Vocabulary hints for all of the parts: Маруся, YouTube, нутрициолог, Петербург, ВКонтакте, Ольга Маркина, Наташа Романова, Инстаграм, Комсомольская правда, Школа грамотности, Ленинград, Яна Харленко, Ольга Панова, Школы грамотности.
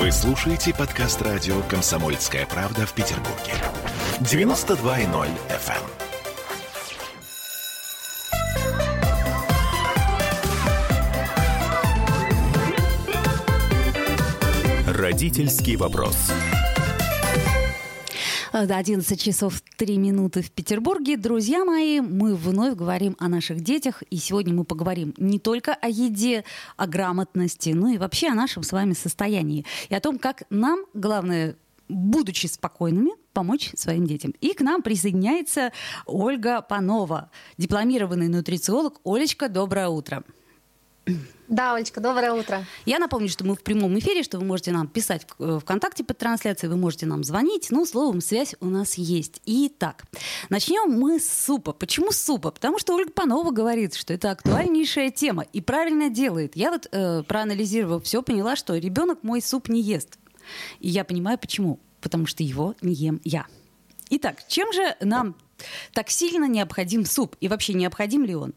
Вы слушаете подкаст радио «Комсомольская правда» в Петербурге. 92.0 FM. Родительский вопрос. 11:03 в Петербурге. Друзья мои, мы вновь говорим о наших детях. И сегодня мы поговорим не только о еде, о грамотности, но и вообще о нашем с вами состоянии. И о том, как нам, главное, будучи спокойными, помочь своим детям. И к нам присоединяется Ольга Панова, дипломированный нутрициолог. Олечка, доброе утро. Да, Олечка, доброе утро. Я напомню, что мы в прямом эфире, что вы можете нам писать ВКонтакте под трансляцией, вы можете нам звонить. Ну, словом, связь у нас есть. Итак, начнем мы с супа. Почему супа? Потому что Ольга Панова говорит, что это актуальнейшая тема. И правильно делает. Я вот, проанализировав все, поняла, что ребенок мой суп не ест. И я понимаю, почему. Потому что его не ем я. Итак, чем же нам так сильно необходим суп? И вообще, необходим ли он?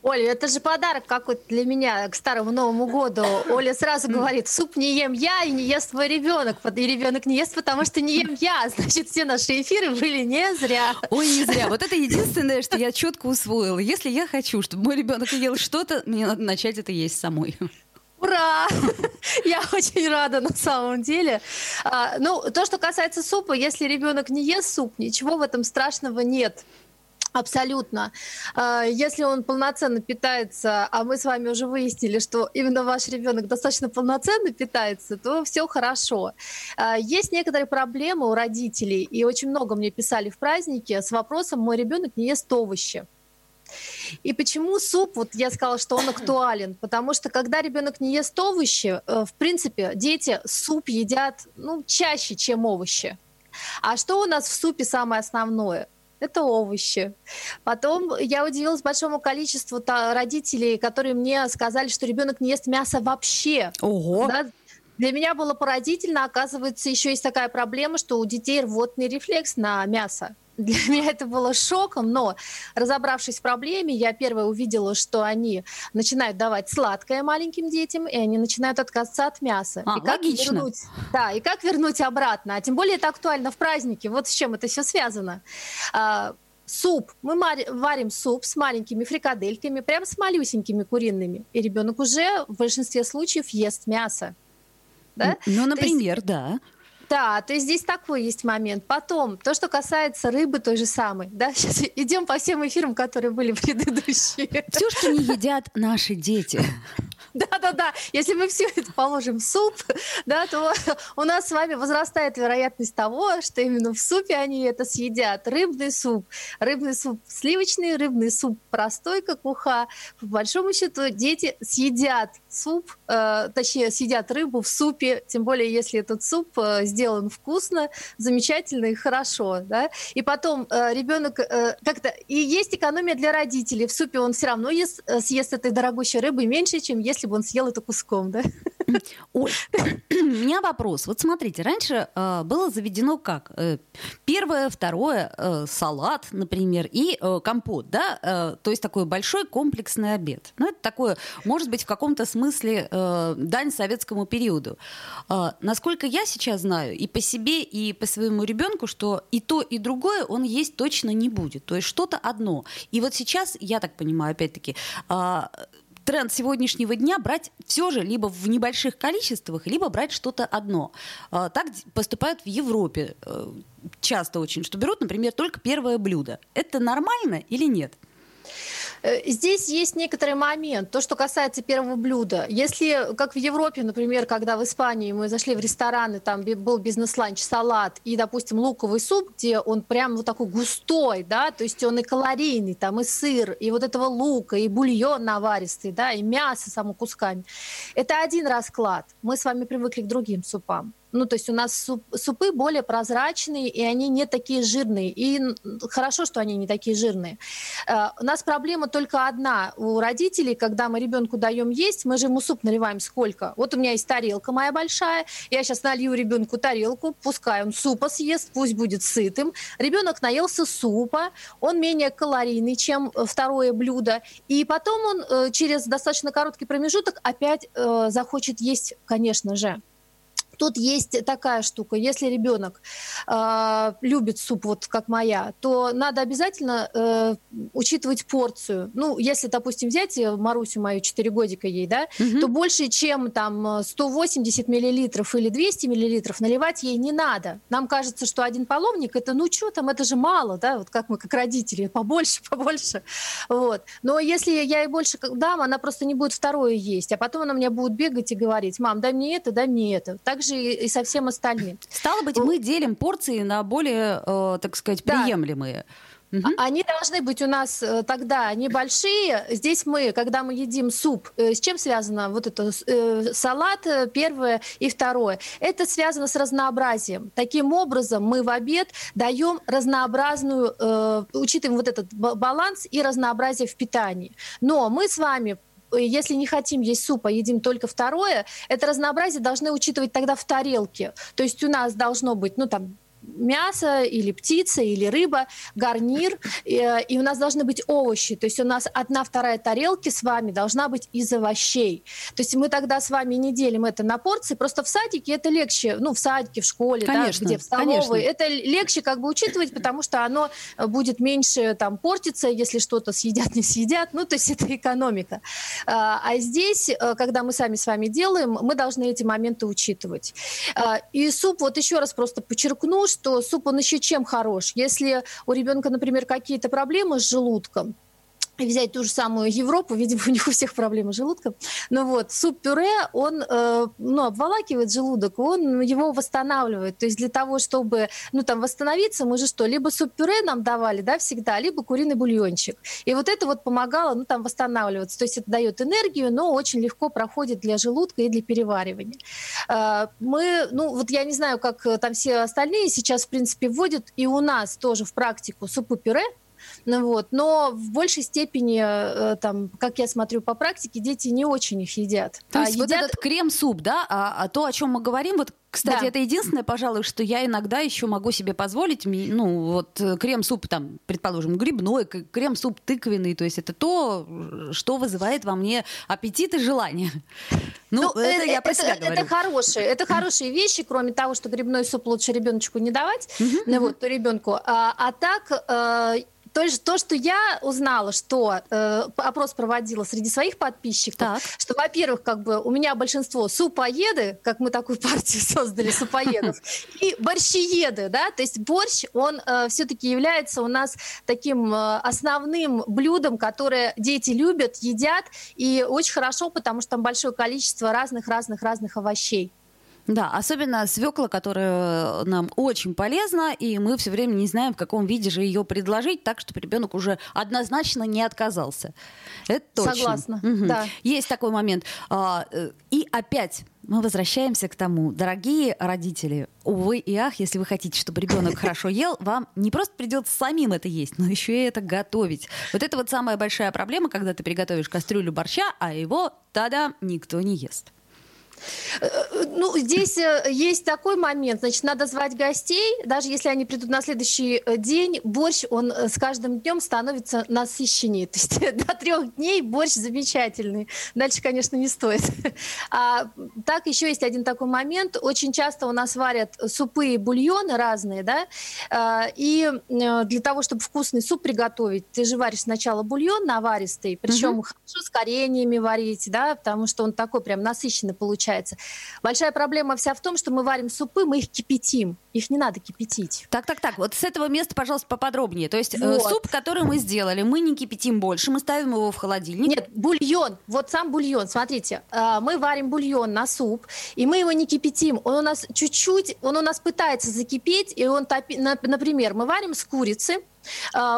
Оля, это же подарок какой-то для меня к Старому Новому году. Оля сразу говорит: суп не ем я и не ест твой ребенок. И ребенок не ест, потому что не ем я. Значит, все наши эфиры были не зря. Ой, не зря. Вот это единственное, что я четко усвоила. Если я хочу, чтобы мой ребенок ел что-то, мне надо начать это есть самой. Ура! Я очень рада на самом деле. То, что касается супа, если ребенок не ест суп, ничего в этом страшного нет. Абсолютно. Если он полноценно питается, а мы с вами уже выяснили, что именно ваш ребенок достаточно полноценно питается, то все хорошо. Есть некоторые проблемы у родителей, и очень много мне писали в празднике с вопросом: мой ребенок не ест овощи. И почему суп, вот я сказала, что он актуален, потому что когда ребенок не ест овощи, в принципе, дети суп едят чаще, чем овощи. А что у нас в супе самое основное? Это овощи. Потом я удивилась большому количеству родителей, которые мне сказали, что ребенок не ест мясо вообще. Ого! Да? Для меня было поразительно. Оказывается, еще есть такая проблема, что у детей рвотный рефлекс на мясо. Для меня это было шоком, но, разобравшись в проблеме, я первая увидела, что они начинают давать сладкое маленьким детям, и они начинают отказаться от мяса. И как логично. И как вернуть обратно? А тем более это актуально в празднике. Вот с чем это все связано. Суп. Мы варим суп с маленькими фрикадельками, прям с малюсенькими куриными. И ребенок уже в большинстве случаев ест мясо. Да? Ну, например, да. Да, то есть здесь такой есть момент. Потом, то, что касается рыбы той же самой. Да? Сейчас идем по всем эфирам, которые были предыдущие. Все, что не едят наши дети. Да-да-да, если мы все это положим в суп, да, то у нас с вами возрастает вероятность того, что именно в супе они это съедят. Рыбный суп сливочный, рыбный суп простой, как уха. По большому счету дети съедят суп, съедят рыбу в супе, тем более если этот суп сделан вкусно, замечательно и хорошо. Да? И потом ребенок как-то... И есть экономия для родителей. В супе он все равно съест этой дорогущей рыбы меньше, чем если бы он съел это куском, да? Ой, у меня вопрос. Вот смотрите, раньше было заведено как? Первое, второе, салат, например, и компот, да? То есть такой большой комплексный обед. Ну, это такое, может быть, в каком-то смысле дань советскому периоду. Насколько я сейчас знаю, и по себе, и по своему ребенку, что и то, и другое он есть точно не будет. То есть что-то одно. И вот сейчас, я так понимаю, опять-таки... Тренд сегодняшнего дня — брать все же либо в небольших количествах, либо брать что-то одно. Так поступают в Европе часто очень, что берут, например, только первое блюдо. Это нормально или нет? Здесь есть некоторый момент, то, что касается первого блюда. Если, как в Европе, например, когда в Испании мы зашли в ресторан, и там был бизнес-ланч, салат и, допустим, луковый суп, где он прям вот такой густой, да, то есть он и калорийный, там и сыр, и вот этого лука, и бульон наваристый, да, и мясо само кусками. Это один расклад. Мы с вами привыкли к другим супам. То есть у нас супы более прозрачные, и они не такие жирные. И хорошо, что они не такие жирные. У нас проблема только одна. У родителей, когда мы ребенку даем есть, мы же ему суп наливаем сколько? Вот у меня есть тарелка моя большая, я сейчас налью ребенку тарелку, пускай он супа съест, пусть будет сытым. Ребенок наелся супа, он менее калорийный, чем второе блюдо. И потом он через достаточно короткий промежуток опять захочет есть, конечно же. Тут есть такая штука. Если ребенок любит суп, вот как моя, то надо обязательно учитывать порцию. Ну, если, допустим, взять Марусю мою, 4 годика ей, да, то больше, чем там 180 миллилитров или 200 миллилитров наливать ей не надо. Нам кажется, что один поломник, это ну что там, это же мало, да, вот как мы, как родители, побольше, побольше. Вот. Но если я ей больше дам, она просто не будет второе есть, а потом она мне будет бегать и говорить: мам, дай мне это, так же и со всем остальным. Стало быть, мы делим порции на более, так сказать, приемлемые. Угу. Они должны быть у нас тогда небольшие. Здесь мы, когда мы едим суп, с чем связано вот это салат первое и второе? Это связано с разнообразием. Таким образом, мы в обед даем разнообразную, учитываем вот этот баланс и разнообразие в питании. Но мы с вами, если не хотим есть суп, а едим только второе, это разнообразие должны учитывать тогда в тарелке. То есть у нас должно быть, ну там, мясо или птица или рыба, гарнир, и у нас должны быть овощи. То есть у нас 1/2 тарелки с вами должна быть из овощей. То есть мы тогда с вами не делим это на порции. Просто в садике это легче, ну в садике, в школе, конечно, да, где в столовой. Конечно. Это легче как бы учитывать, потому что оно будет меньше там портиться, если что-то съедят, не съедят. Ну то есть это экономика. А здесь, когда мы сами с вами делаем, мы должны эти моменты учитывать. И суп, вот еще раз просто подчеркну, что суп, он еще чем хорош? Если у ребенка, например, какие-то проблемы с желудком, взять ту же самую Европу, видимо, у них у всех проблемы с желудком, но вот суп-пюре, он обволакивает желудок, он его восстанавливает. То есть для того, чтобы восстановиться, мы же что, либо суп-пюре нам давали, да, всегда, либо куриный бульончик. И вот это вот помогало, восстанавливаться. То есть это дает энергию, но очень легко проходит для желудка и для переваривания. Мы, я не знаю, как там все остальные сейчас, в принципе, вводят, и у нас тоже в практику супы-пюре. Но в большей степени, как я смотрю по практике, дети не очень их едят. То есть едят крем-суп, да? А то, о чем мы говорим, вот, кстати, да, это единственное, пожалуй, что я иногда еще могу себе позволить. Крем-суп, предположим, грибной, крем-суп тыквенный. То есть это то, что вызывает во мне аппетит и желание. Это я про себя говорю. Это хорошие вещи, кроме того, что грибной суп лучше ребеночку не давать, ребенку. А так... То, что я узнала, что опрос проводила среди своих подписчиков, что, во-первых, у меня большинство супоеды, как мы такую партию создали, супоедов, и борщееды, да, то есть борщ, он все-таки является у нас таким основным блюдом, которое дети любят, едят, и очень хорошо, потому что там большое количество разных овощей. Да, особенно свекла, которая нам очень полезна, и мы все время не знаем, в каком виде же ее предложить, так, чтобы ребенок уже однозначно не отказался. Это точно. Согласна, угу. Да. Есть такой момент. И опять мы возвращаемся к тому, дорогие родители, увы и ах, если вы хотите, чтобы ребенок хорошо ел, вам не просто придется самим это есть, но еще и это готовить. Вот это вот самая большая проблема, когда ты приготовишь кастрюлю борща, а его, та-дам, никто не ест. Здесь есть такой момент. Значит, надо звать гостей, даже если они придут на следующий день. Борщ, он с каждым днем становится насыщеннее. То есть до 3 дней борщ замечательный. Дальше, конечно, не стоит. А так еще есть один такой момент. Очень часто у нас варят супы и бульоны разные, да? И для того, чтобы вкусный суп приготовить, ты же варишь сначала бульон наваристый, причем хорошо с кореньями варить, да, потому что он такой прям насыщенный получается. Большая проблема вся в том, что мы варим супы, мы их кипятим. Их не надо кипятить. Так. Вот с этого места, пожалуйста, поподробнее. То есть суп, который мы сделали, мы не кипятим больше, мы ставим его в холодильник. Нет, бульон. Вот сам бульон. Смотрите, мы варим бульон на суп, и мы его не кипятим. Он у нас чуть-чуть, он у нас пытается закипеть, и он, например, мы варим с курицы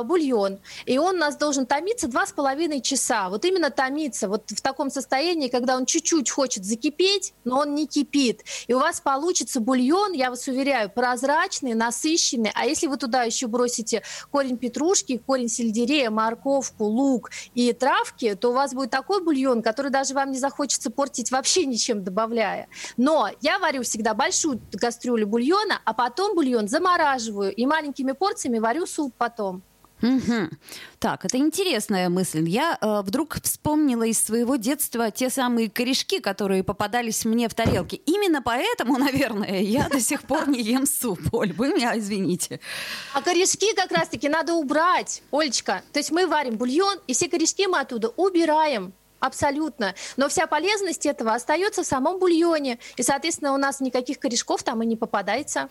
бульон, и он у нас должен томиться 2,5 часа. Вот именно томиться, вот в таком состоянии, когда он чуть-чуть хочет закипеть, но он не кипит. И у вас получится бульон, я вас уверяю, прозрачный, насыщенный. А если вы туда еще бросите корень петрушки, корень сельдерея, морковку, лук и травки, то у вас будет такой бульон, который даже вам не захочется портить вообще ничем добавляя. Но я варю всегда большую кастрюлю бульона, а потом бульон замораживаю и маленькими порциями варю суп потом. Угу. Так, это интересная мысль. Я вдруг вспомнила из своего детства те самые корешки, которые попадались мне в тарелке. Именно поэтому, наверное, я до сих пор не ем суп. Оль, вы меня извините. А корешки как раз-таки надо убрать, Олечка. То есть мы варим бульон, и все корешки мы оттуда убираем. Абсолютно. Но вся полезность этого остается в самом бульоне. И, соответственно, у нас никаких корешков там и не попадается.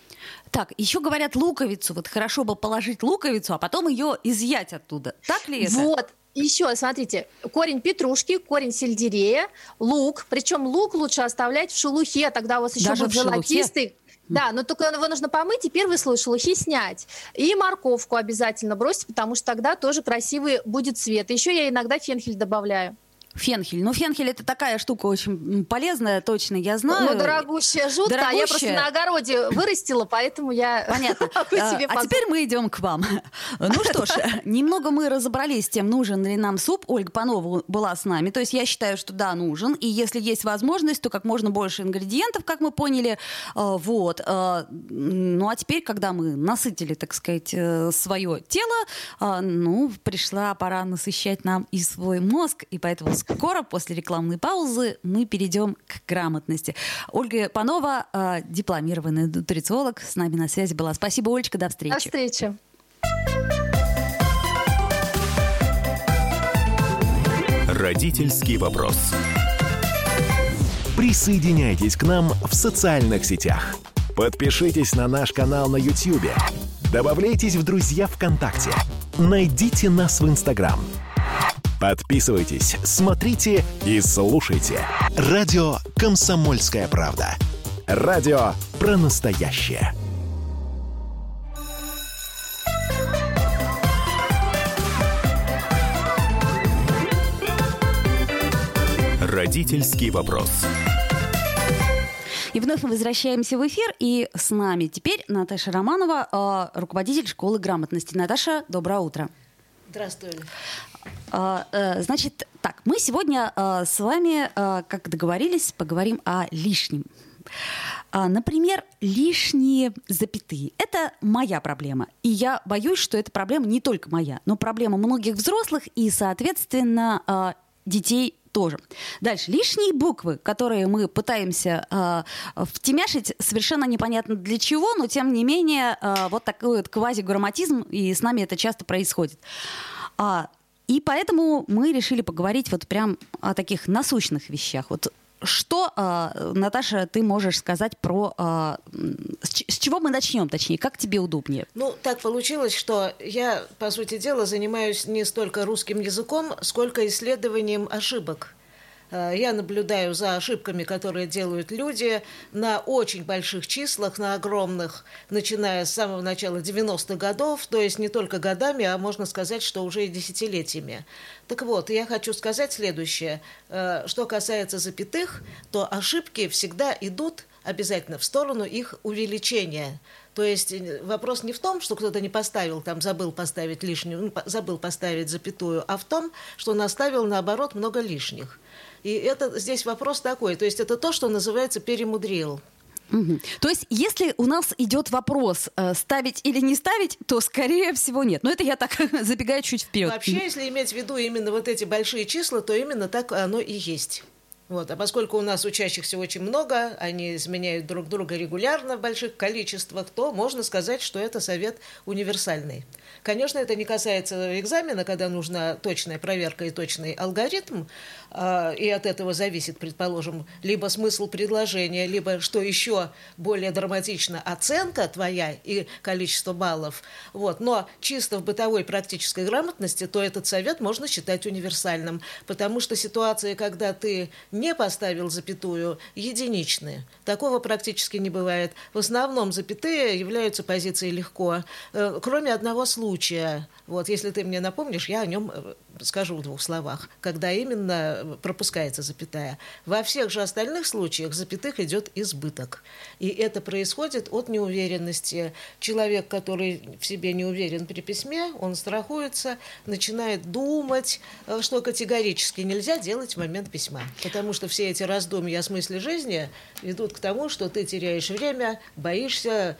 Так, еще говорят луковицу. Вот хорошо бы положить луковицу, а потом ее изъять оттуда. Так ли это? Вот. Еще, смотрите, корень петрушки, корень сельдерея, лук. Причем лук лучше оставлять в шелухе. Тогда у вас еще будет золотистый. Да, но только его нужно помыть и первый слой шелухи снять. И морковку обязательно бросить, потому что тогда тоже красивый будет цвет. Еще я иногда фенхель добавляю. Фенхель. Ну, фенхель — это такая штука очень полезная, точно, я знаю. Ну, дорогущая, жутко. Дорогущая. А я просто на огороде вырастила, поэтому я... Понятно. А теперь мы идем к вам. Ну что ж, немного мы разобрались с тем, нужен ли нам суп. Ольга Панова была с нами. То есть я считаю, что да, нужен. И если есть возможность, то как можно больше ингредиентов, как мы поняли. Вот. Ну, а теперь, когда мы насытили, так сказать, свое тело, ну, пришла пора насыщать нам и свой мозг. И поэтому скоро, после рекламной паузы, мы перейдем к грамотности. Ольга Панова, дипломированный нутрициолог, с нами на связи была. Спасибо, Олечка, до встречи. До встречи. Родительский вопрос. Присоединяйтесь к нам в социальных сетях. Подпишитесь на наш канал на YouTube. Добавляйтесь в друзья ВКонтакте. Найдите нас в Инстаграм. Подписывайтесь, смотрите и слушайте. Радио «Комсомольская правда». Радио про настоящее. Родительский вопрос. И вновь мы возвращаемся в эфир, и с нами теперь Наташа Романова, руководитель школы грамотности. Наташа, доброе утро. Здравствуй. Значит, так, мы сегодня с вами, как договорились, поговорим о лишнем. Например, лишние запятые. Это моя проблема. И я боюсь, что эта проблема не только моя, но проблема многих взрослых и, соответственно, детей тоже. Дальше. Лишние буквы, которые мы пытаемся втемяшить, совершенно непонятно для чего, но, тем не менее, вот такой вот квази-грамматизм, и с нами это часто происходит. И поэтому мы решили поговорить вот прям о таких насущных вещах. Вот что, Наташа, ты можешь сказать про... С чего мы начнем, точнее? Как тебе удобнее? Ну, так получилось, что я, по сути дела, занимаюсь не столько русским языком, сколько исследованием ошибок. Я наблюдаю за ошибками, которые делают люди на очень больших числах, на огромных, начиная с самого начала 90-х годов, то есть не только годами, а можно сказать, что уже и десятилетиями. Так вот, я хочу сказать следующее. Что касается запятых, то ошибки всегда идут обязательно в сторону их увеличения. То есть вопрос не в том, что кто-то не поставил, там забыл поставить лишнюю, забыл поставить запятую, а в том, что наставил, наоборот, много лишних. И это здесь вопрос такой, то есть это то, что называется перемудрил. Угу. То есть если у нас идет вопрос, ставить или не ставить, то, скорее всего, нет. Но это я так забегаю чуть вперед. Вообще, если иметь в виду именно вот эти большие числа, то именно так оно и есть. Вот. А поскольку у нас учащихся очень много, они изменяют друг друга регулярно в больших количествах, то можно сказать, что это совет универсальный. Конечно, это не касается экзамена, когда нужна точная проверка и точный алгоритм, и от этого зависит, предположим, либо смысл предложения, либо, что еще более драматично, оценка твоя и количество баллов. Вот. Но чисто в бытовой практической грамотности, то этот совет можно считать универсальным, потому что ситуация, когда ты не поставил запятую, единичные. Такого практически не бывает. В основном запятые являются позицией легко. Кроме одного случая. Вот, если ты мне напомнишь, я о нем скажу в двух словах, когда именно пропускается запятая. Во всех же остальных случаях запятых идет избыток. И это происходит от неуверенности. Человек, который в себе не уверен при письме, он страхуется, начинает думать, что категорически нельзя делать в момент письма. Потому что все эти раздумья о смысле жизни ведут к тому, что ты теряешь время, боишься,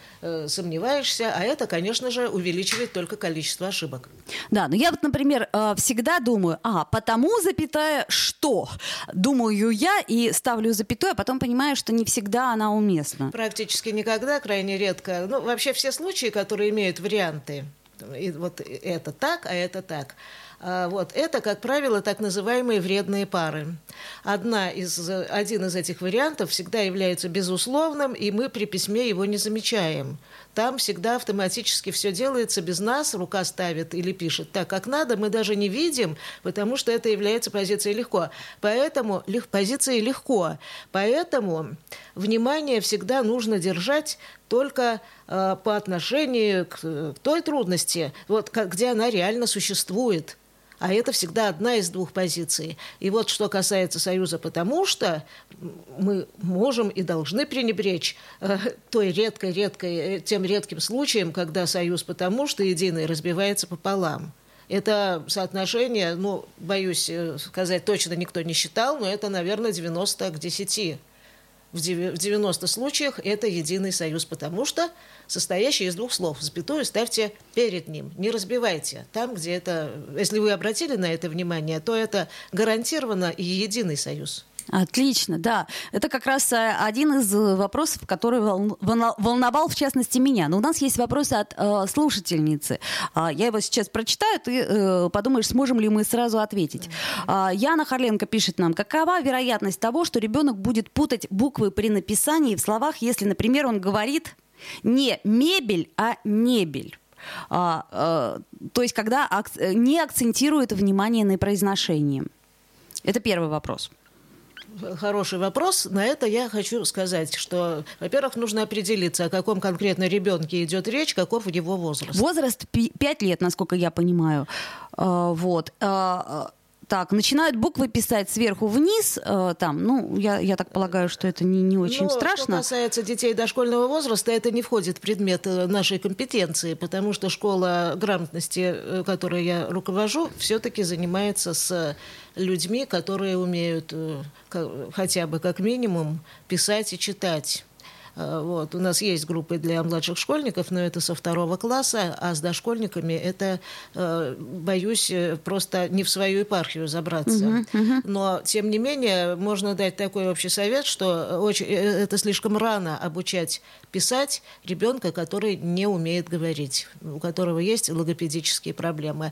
сомневаешься, а это, конечно же, увеличивает только количество ошибок. Да, но я вот, например, всегда думаю, потому запятая что? Думаю я и ставлю запятую, а потом понимаю, что не всегда она уместна. Практически никогда, крайне редко. Ну, вообще все случаи, которые имеют варианты, и вот это так, а это так. Вот это, как правило, так называемые вредные пары. Один из этих вариантов всегда является безусловным, и мы при письме его не замечаем. Там всегда автоматически все делается без нас, рука ставит или пишет так, как надо, мы даже не видим, потому что это является позицией легко. Поэтому позицией легко. Поэтому внимание всегда нужно держать только по отношению к той трудности, где она реально существует. А это всегда одна из двух позиций. И вот что касается Союза, потому что мы можем и должны пренебречь тем редким случаем, когда Союз потому что единый разбивается пополам. Это соотношение, боюсь сказать, точно никто не считал, но это, наверное, 90 к 10. В 90 случаях это единый союз, потому что состоящий из двух слов. Запятую ставьте перед ним, не разбивайте. Там, где это... Если вы обратили на это внимание, то это гарантированно и единый союз. Отлично, да. Это как раз один из вопросов, который волновал, в частности, меня. Но у нас есть вопросы от слушательницы. Я его сейчас прочитаю, ты подумаешь, сможем ли мы сразу ответить. Яна Харленко пишет нам, какова вероятность того, что ребенок будет путать буквы при написании в словах, если, например, он говорит не «мебель», а «небель». То есть, когда не акцентирует внимание на произношении. Это первый вопрос. Хороший вопрос. На это я хочу сказать, что, во-первых, нужно определиться, о каком конкретно ребенке идет речь, каков его возраст. Возраст 5 лет, насколько я понимаю. Так, начинают буквы писать сверху вниз, я так полагаю, что это не очень страшно. Что касается детей дошкольного возраста, это не входит в предмет нашей компетенции, потому что школа грамотности, которой я руковожу, все-таки занимается с людьми, которые умеют хотя бы как минимум писать и читать. У нас есть группы для младших школьников, но это со 2 класса, а с дошкольниками это, боюсь, просто не в свою епархию забраться. Но, тем не менее, можно дать такой общий совет, что это слишком рано обучать писать ребенка, который не умеет говорить, у которого есть логопедические проблемы.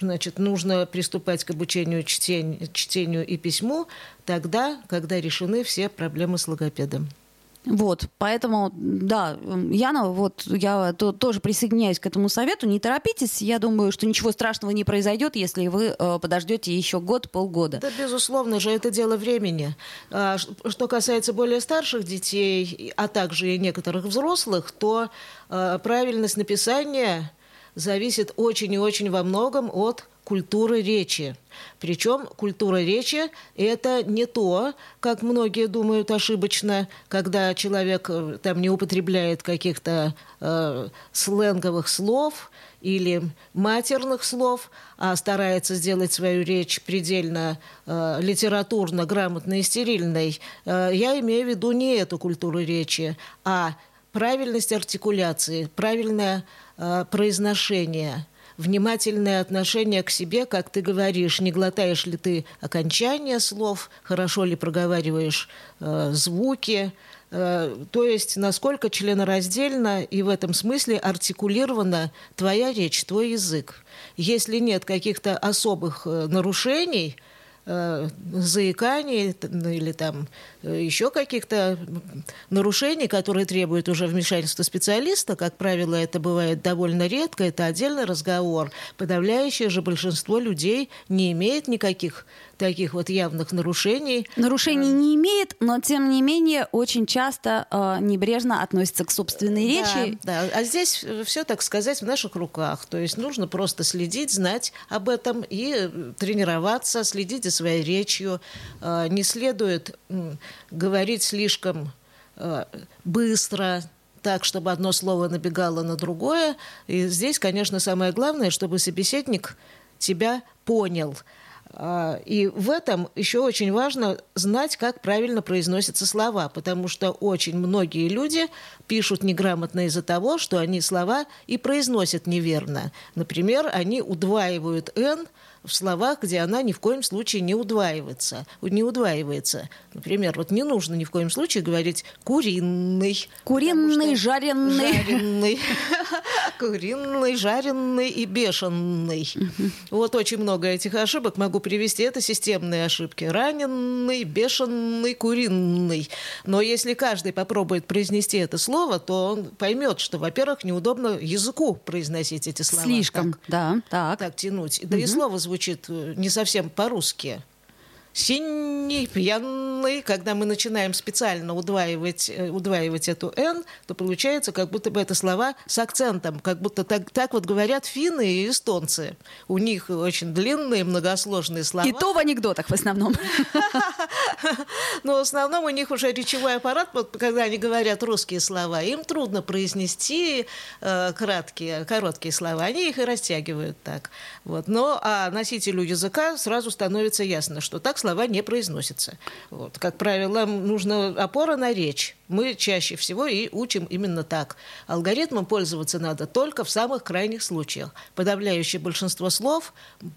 Нужно приступать к обучению чтению и письму тогда, когда решены все проблемы с логопедом. Поэтому, да, Яна, я тоже присоединяюсь к этому совету. Не торопитесь, я думаю, что ничего страшного не произойдет, если вы подождете еще год-полгода. Да, безусловно же, это дело времени. Что касается более старших детей, а также и некоторых взрослых, то правильность написания зависит очень и очень во многом от культуры речи. Причем культура речи – это не то, как многие думают ошибочно, когда человек не употребляет каких-то сленговых слов или матерных слов, а старается сделать свою речь предельно литературно, грамотно и стерильной. Я имею в виду не эту культуру речи, а правильность артикуляции, правильное произношение, внимательное отношение к себе, как ты говоришь, не глотаешь ли ты окончания слов, хорошо ли проговариваешь звуки. То есть, насколько членораздельно и в этом смысле артикулирована твоя речь, твой язык. Если нет каких-то особых нарушений, заиканий или еще каких-то нарушений, которые требуют уже вмешательства специалиста, как правило, это бывает довольно редко, это отдельный разговор. Подавляющее же большинство людей не имеет никаких таких вот явных нарушений. Нарушений не имеет, но, тем не менее, очень часто небрежно относится к собственной речи. Да, да. А здесь все, так сказать, в наших руках. То есть нужно просто следить, знать об этом и тренироваться, следить за своей речью. Не следует говорить слишком быстро, так, чтобы одно слово набегало на другое. И здесь, конечно, самое главное, чтобы собеседник тебя понял. И в этом еще очень важно знать, как правильно произносятся слова, потому что очень многие люди пишут неграмотно из-за того, что они слова и произносят неверно. Например, они удваивают «н» в словах, где она ни в коем случае не удваивается. Например, вот не нужно ни в коем случае говорить «куриный». Куриный, жареный. Жареный. Куриный, жареный и бешеный. Вот очень много этих ошибок. Могу привести. Это системные ошибки. Раненый, бешеный, куриный. Но если каждый попробует произнести это слово, то он поймет, что, во-первых, неудобно языку произносить эти слова. Слишком, так, да. Так тянуть. Да и слово звучит не совсем по-русски. Синий, пьяный. Когда мы начинаем специально удваивать эту «н», то получается, как будто бы это слова с акцентом. Как будто так вот говорят финны и эстонцы. У них очень длинные, многосложные слова. И то в анекдотах в основном. Но в основном у них уже речевой аппарат, когда они говорят русские слова, им трудно произнести короткие слова. Они их и растягивают так. Вот. Но носителю языка сразу становится ясно, что так слова не произносятся. Вот. Как правило, нужна опора на речь. Мы чаще всего и учим именно так. Алгоритмом пользоваться надо только в самых крайних случаях. Подавляющее большинство слов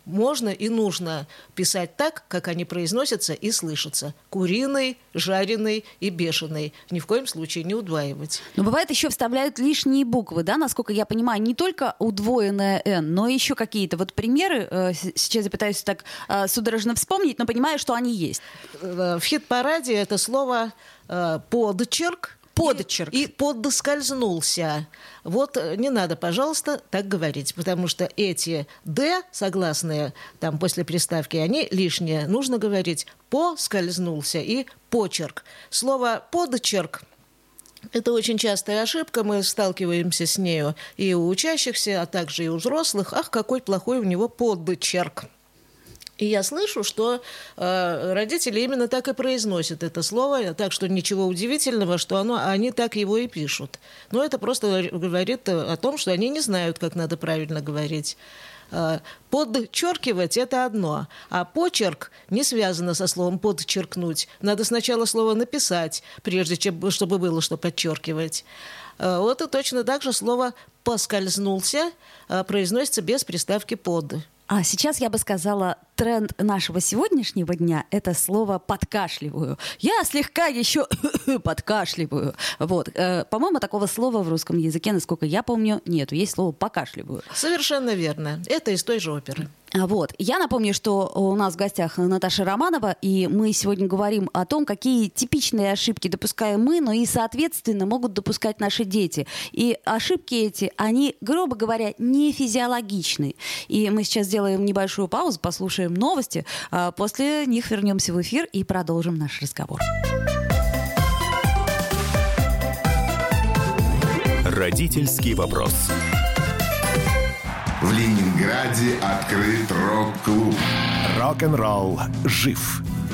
можно и нужно писать так, как они произносятся и слышатся. Куриный, жареный и бешеный. Ни в коем случае не удваивать. Но бывает, еще вставляют лишние буквы, да? Насколько я понимаю, не только удвоенное «н», но еще какие-то вот примеры. Сейчас я пытаюсь так судорожно вспомнить, но понимаю, что они есть. В хит-параде это слово «подчерк». Подчерк. И подскользнулся. Вот не надо, пожалуйста, так говорить, потому что эти «д» согласные там после приставки, они лишние. Нужно говорить «поскользнулся» и «почерк». Слово «подчерк» – это очень частая ошибка, мы сталкиваемся с нею и у учащихся, а также и у взрослых. Ах, какой плохой у него подчерк. И я слышу, что родители именно так и произносят это слово, так что ничего удивительного, что они так его и пишут. Но это просто говорит о том, что они не знают, как надо правильно говорить. Подчеркивать – это одно, а почерк не связано со словом «подчеркнуть». Надо сначала слово написать, прежде чем, чтобы было что подчеркивать. Вот и точно так же слово «поскользнулся» произносится без приставки «под». А сейчас я бы сказала, тренд нашего сегодняшнего дня – это слово «подкашливаю». Я слегка еще подкашливаю. Вот. По-моему, такого слова в русском языке, насколько я помню, нету. Есть слово «покашливаю». Совершенно верно. Это из той же оперы. Вот. Я напомню, что у нас в гостях Наташа Романова, и мы сегодня говорим о том, какие типичные ошибки допускаем мы, но и, соответственно, могут допускать наши дети. И ошибки эти, они, грубо говоря, не физиологичны. И мы сейчас делаем небольшую паузу, послушаем новости, а после них вернемся в эфир и продолжим наш разговор. Родительский вопрос. В Ленинграде открыт рок-клуб. Рок-н-ролл жив.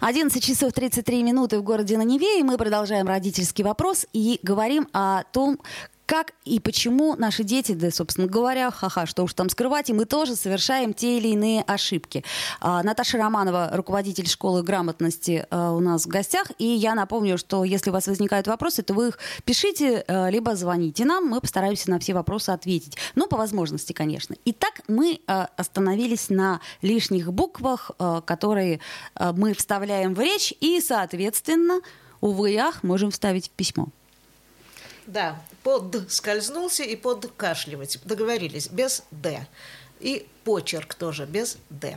11 часов 33 минуты в городе на Неве, и мы продолжаем родительский вопрос и говорим о том, как и почему наши дети, да, собственно говоря, ха-ха, что уж там скрывать, и мы тоже совершаем те или иные ошибки. Наташа Романова, руководитель школы грамотности, у нас в гостях. И я напомню, что если у вас возникают вопросы, то вы их пишите, либо звоните нам. Мы постараемся на все вопросы ответить. Но по возможности, конечно. Итак, мы остановились на лишних буквах, которые мы вставляем в речь и, соответственно, увы и ах, можем вставить в письмо. Да, под скользнулся и под кашливать. Договорились, без «д». И почерк тоже без «д».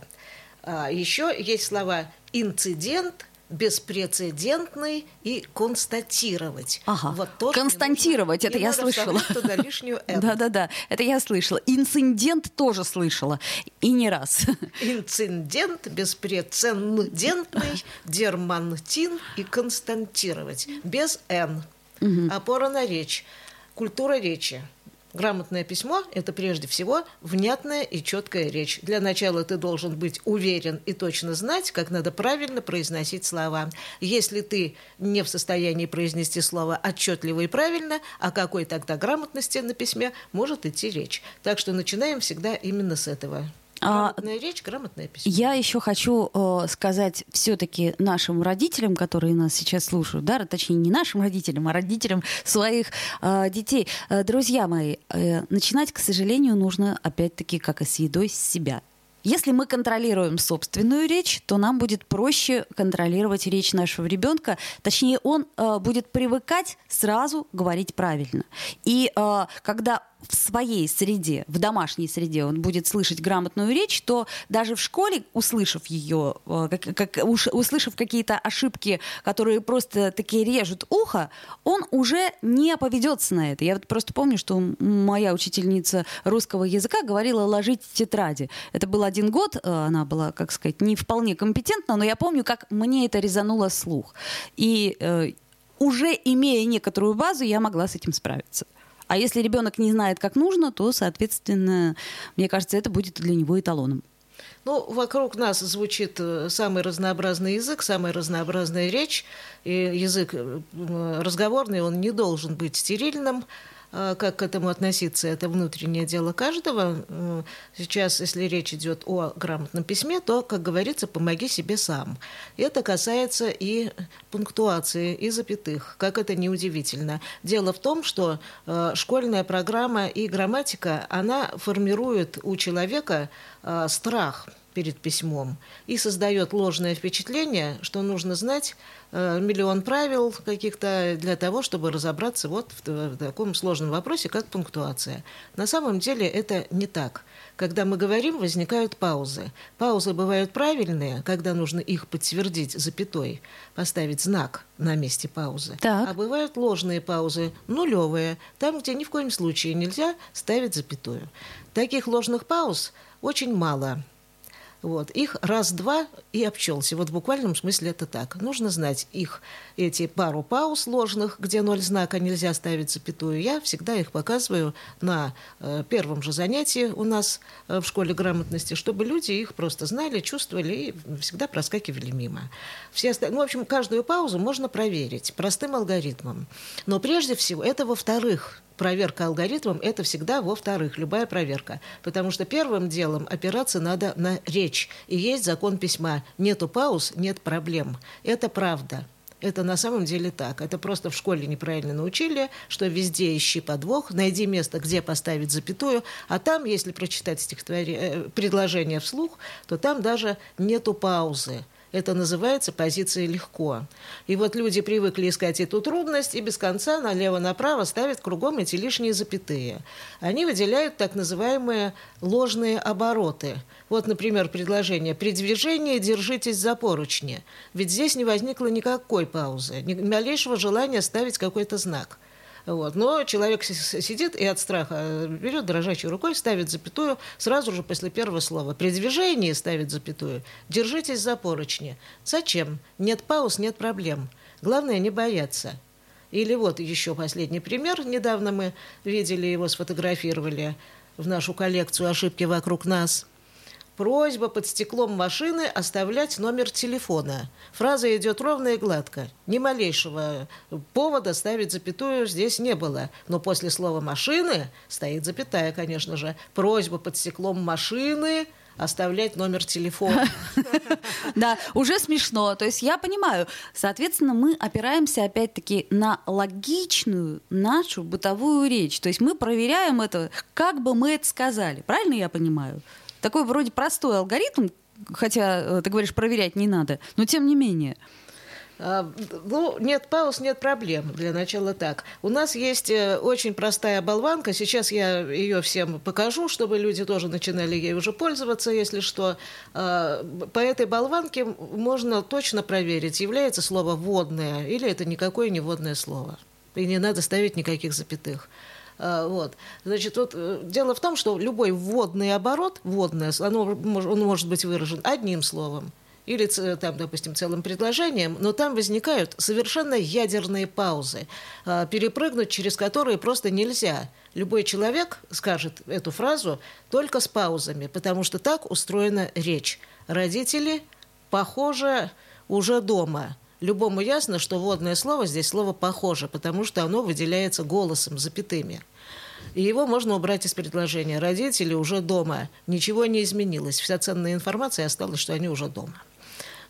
Еще есть слова «инцидент», «беспрецедентный» и «констатировать». Ага, вот тот, «константировать», это я слышала. Туда лишнюю «н». Да-да-да, это я слышала. «Инцидент» тоже слышала, и не раз. «Инцидент», «беспрецедентный», «дермантин» и «констатировать». Без «н». Угу. Опора на речь, культура речи. Грамотное письмо – это прежде всего внятная и четкая речь. Для начала ты должен быть уверен и точно знать, как надо правильно произносить слова. Если ты не в состоянии произнести слово отчетливо и правильно, о какой тогда грамотности на письме может идти речь? Так что начинаем всегда именно с этого. Грамотная речь, грамотное письмо. Я еще хочу сказать все-таки нашим родителям, которые нас сейчас слушают, да, точнее, не нашим родителям, а родителям своих детей. Друзья мои, начинать, к сожалению, нужно, опять-таки, как и с едой, с себя. Если мы контролируем собственную речь, то нам будет проще контролировать речь нашего ребенка. Точнее, он будет привыкать сразу говорить правильно. И когда в своей среде, в домашней среде он будет слышать грамотную речь, то даже в школе, услышав ее, услышав какие-то ошибки, которые просто-таки режут ухо, он уже не поведется на это. Я вот просто помню, что моя учительница русского языка говорила «ложить тетради». Это был один год, она была, как сказать, не вполне компетентна, но я помню, как мне это резануло слух. И уже имея некоторую базу, я могла с этим справиться. А если ребенок не знает, как нужно, то, соответственно, мне кажется, это будет для него эталоном. Ну, вокруг нас звучит самый разнообразный язык, самая разнообразная речь. И язык разговорный, он не должен быть стерильным. Как к этому относиться, это внутреннее дело каждого. Сейчас, если речь идет о грамотном письме, то, как говорится, помоги себе сам. Это касается и пунктуации, и запятых. Как это неудивительно. Дело в том, что школьная программа и грамматика, она формирует у человека страх перед письмом и создает ложное впечатление, что нужно знать миллион правил каких-то для того, чтобы разобраться вот в таком сложном вопросе, как пунктуация. На самом деле это не так. Когда мы говорим, возникают паузы. Паузы бывают правильные, когда нужно их подтвердить запятой, поставить знак на месте паузы. Так. А бывают ложные паузы, нулевые, там, где ни в коем случае нельзя ставить запятую. Таких ложных пауз очень мало. Вот. Их раз-два и обчелся. Вот в буквальном смысле это так. Нужно знать их, эти пару пауз ложных, где ноль знака, нельзя ставить запятую. Я всегда их показываю на первом же занятии у нас в школе грамотности, чтобы люди их просто знали, чувствовали и всегда проскакивали мимо. Ну, в общем, каждую паузу можно проверить простым алгоритмом. Но прежде всего, это во-вторых. Проверка алгоритмом – это всегда во-вторых, любая проверка. Потому что первым делом опираться надо на речь. И есть закон письма. Нету пауз – нет проблем. Это правда. Это на самом деле так. Это просто в школе неправильно научили, что везде ищи подвох, найди место, где поставить запятую. А там, если прочитать предложение вслух, то там даже нету паузы. Это называется позиция «легко». И вот люди привыкли искать эту трудность и без конца налево-направо ставят кругом эти лишние запятые. Они выделяют так называемые ложные обороты. Вот, например, предложение «при движении держитесь за поручни». Ведь здесь не возникло никакой паузы, ни малейшего желания ставить какой-то знак. Вот. Но человек сидит и от страха берет дрожащей рукой, ставит запятую сразу же после первого слова. При движении ставит запятую. Держитесь за поручни. Зачем? Нет пауз, нет проблем. Главное не бояться. Или вот еще последний пример. Недавно мы видели его, сфотографировали в нашу коллекцию «Ошибки вокруг нас». Просьба под стеклом машины оставлять номер телефона. Фраза идет ровно и гладко. Ни малейшего повода ставить запятую здесь не было. Но после слова «машины» стоит запятая, конечно же. Просьба под стеклом машины оставлять номер телефона. Да, уже смешно. То есть я понимаю. Соответственно, мы опираемся опять-таки на логичную нашу бытовую речь. То есть мы проверяем это, как бы мы это сказали. Правильно я понимаю? Такой вроде простой алгоритм, хотя ты говоришь, проверять не надо, но тем не менее. Ну, нет пауз, нет проблем. Для начала так. У нас есть очень простая оболванка. Сейчас я ее всем покажу, чтобы люди тоже начинали ей уже пользоваться, если что. По этой болванке можно точно проверить, является слово «водное» или это никакое не водное слово. И не надо ставить никаких запятых. Вот. Значит, вот дело в том, что любой вводный оборот, вводное, он может быть выражен одним словом или, там, допустим, целым предложением, но там возникают совершенно ядерные паузы, перепрыгнуть через которые просто нельзя. Любой человек скажет эту фразу только с паузами, потому что так устроена речь. Родители, похоже, уже дома. Любому ясно, что вводное слово здесь слово «похоже», потому что оно выделяется голосом, запятыми. И его можно убрать из предложения. Родители уже дома. Ничего не изменилось. Вся ценная информация осталась, что они уже дома.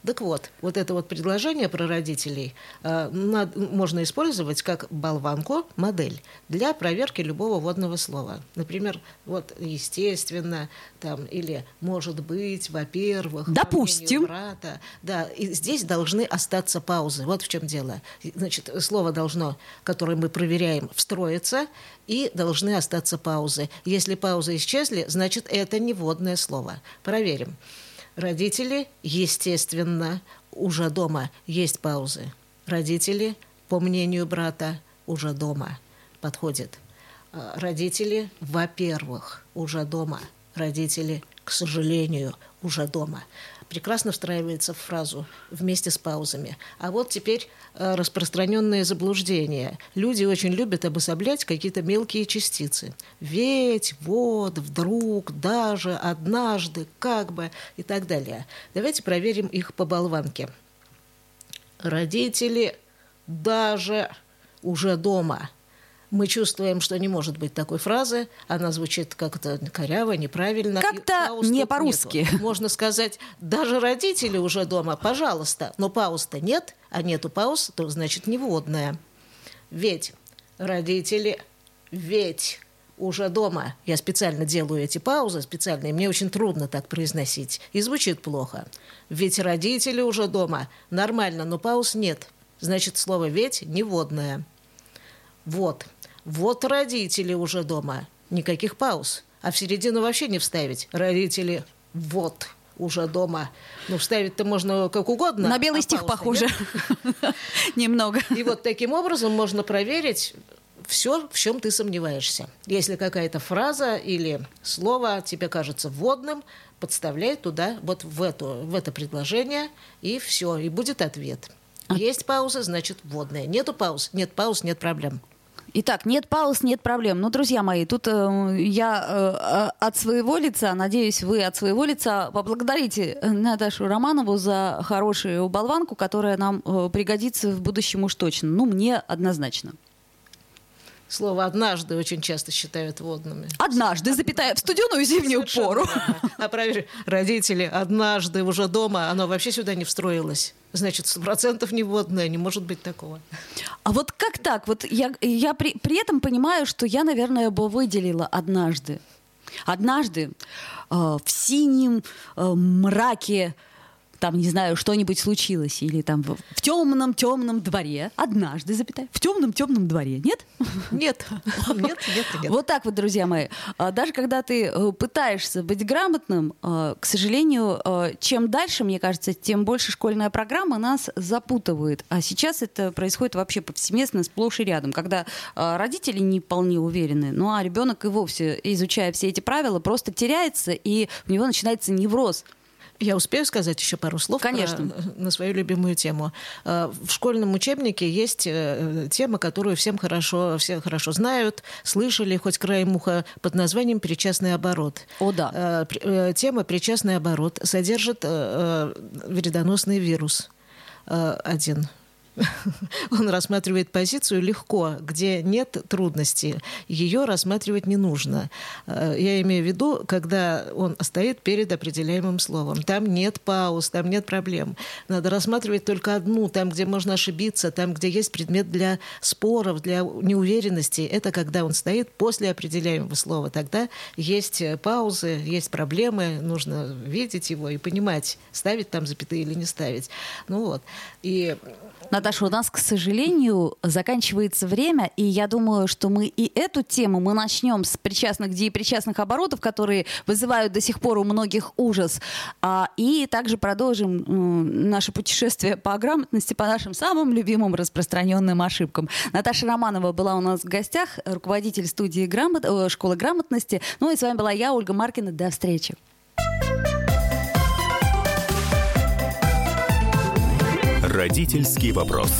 Так вот, вот это вот предложение про родителей можно использовать как болванку, модель для проверки любого вводного слова. Например, вот естественно, там, или может быть, во-первых, допустим, брата. Да, и здесь должны остаться паузы. Вот в чем дело. Значит, слово должно, которое мы проверяем, встроиться, и должны остаться паузы. Если паузы исчезли, значит, это не вводное слово. Проверим. Родители, естественно, уже дома. Есть паузы. Родители, по мнению брата, уже дома. Подходит. Родители, во-первых, уже дома. Родители, к сожалению, уже дома. Прекрасно встраивается в фразу вместе с паузами. А вот теперь распространенные заблуждения. Люди очень любят обособлять какие-то мелкие частицы. Ведь, вот, вдруг, даже, однажды, как бы и так далее. Давайте проверим их по болванке. Родители даже уже дома. Мы чувствуем, что не может быть такой фразы. Она звучит как-то коряво, неправильно. Как-то не по-русски. Нету. Можно сказать, даже родители уже дома, пожалуйста. Но пауз-то нет, а нету пауз, то значит не вводная. Ведь родители, ведь уже дома. Я специально делаю эти паузы специальные. Мне очень трудно так произносить. И звучит плохо. Ведь родители уже дома. Нормально, но пауз нет. Значит, слово «ведь» не вводное. Вот. Вот родители уже дома. Никаких пауз. А в середину вообще не вставить. Родители вот уже дома. Ну, вставить-то можно как угодно. На белый стих похоже. Немного. И вот таким образом можно проверить все, в чем ты сомневаешься. Если какая-то фраза или слово тебе кажется вводным, подставляй туда, вот в это предложение, и все, и будет ответ. Есть пауза, значит, вводная. Нету пауз, нет проблем. Итак, нет пауз, нет проблем. Ну, друзья мои, тут я от своего лица, надеюсь, вы от своего лица поблагодарите Наташу Романову за хорошую болванку, которая нам пригодится в будущем уж точно. Ну, мне однозначно. Слово «однажды» очень часто считают вводными. «Однажды», запятая, в студеную зимнюю пору. А проверь, родители «однажды» уже дома, оно вообще сюда не встроилось. Значит, 100% не вводное, не может быть такого. А вот как так? Вот я при этом понимаю, что я, наверное, бы выделила «однажды». «Однажды» в синем мраке, там, не знаю, что-нибудь случилось, или там в темном-темном дворе, однажды, запятая, в темном-темном дворе, нет? Нет. Вот так вот, друзья мои. Даже когда ты пытаешься быть грамотным, к сожалению, чем дальше, мне кажется, тем больше школьная программа нас запутывает. А сейчас это происходит вообще повсеместно, сплошь и рядом, когда родители не вполне уверены, ну а ребенок и вовсе, изучая все эти правила, просто теряется, и у него начинается невроз. Я успею сказать еще пару слов? Конечно. На свою любимую тему. В школьном учебнике есть тема, которую все хорошо знают, слышали хоть краем уха, под названием «Причастный оборот». О, да. Тема «Причастный оборот» содержит вредоносный вирус один. Он рассматривает позицию легко, где нет трудностей. Ее рассматривать не нужно. Я имею в виду, когда он стоит перед определяемым словом. Там нет пауз, там нет проблем. Надо рассматривать только одну, там, где можно ошибиться, там, где есть предмет для споров, для неуверенности. Это когда он стоит после определяемого слова. Тогда есть паузы, есть проблемы, нужно видеть его и понимать, ставить там запятые или не ставить. Ну вот. И... Наташа, у нас, к сожалению, заканчивается время, и я думаю, что мы и эту тему мы начнем с причастных деепричастных оборотов, которые вызывают до сих пор у многих ужас, и также продолжим наше путешествие по грамотности, по нашим самым любимым распространенным ошибкам. Наташа Романова была у нас в гостях, руководитель студии «Школы грамотности». Ну и с вами была я, Ольга Маркина. До встречи. Родительский вопрос.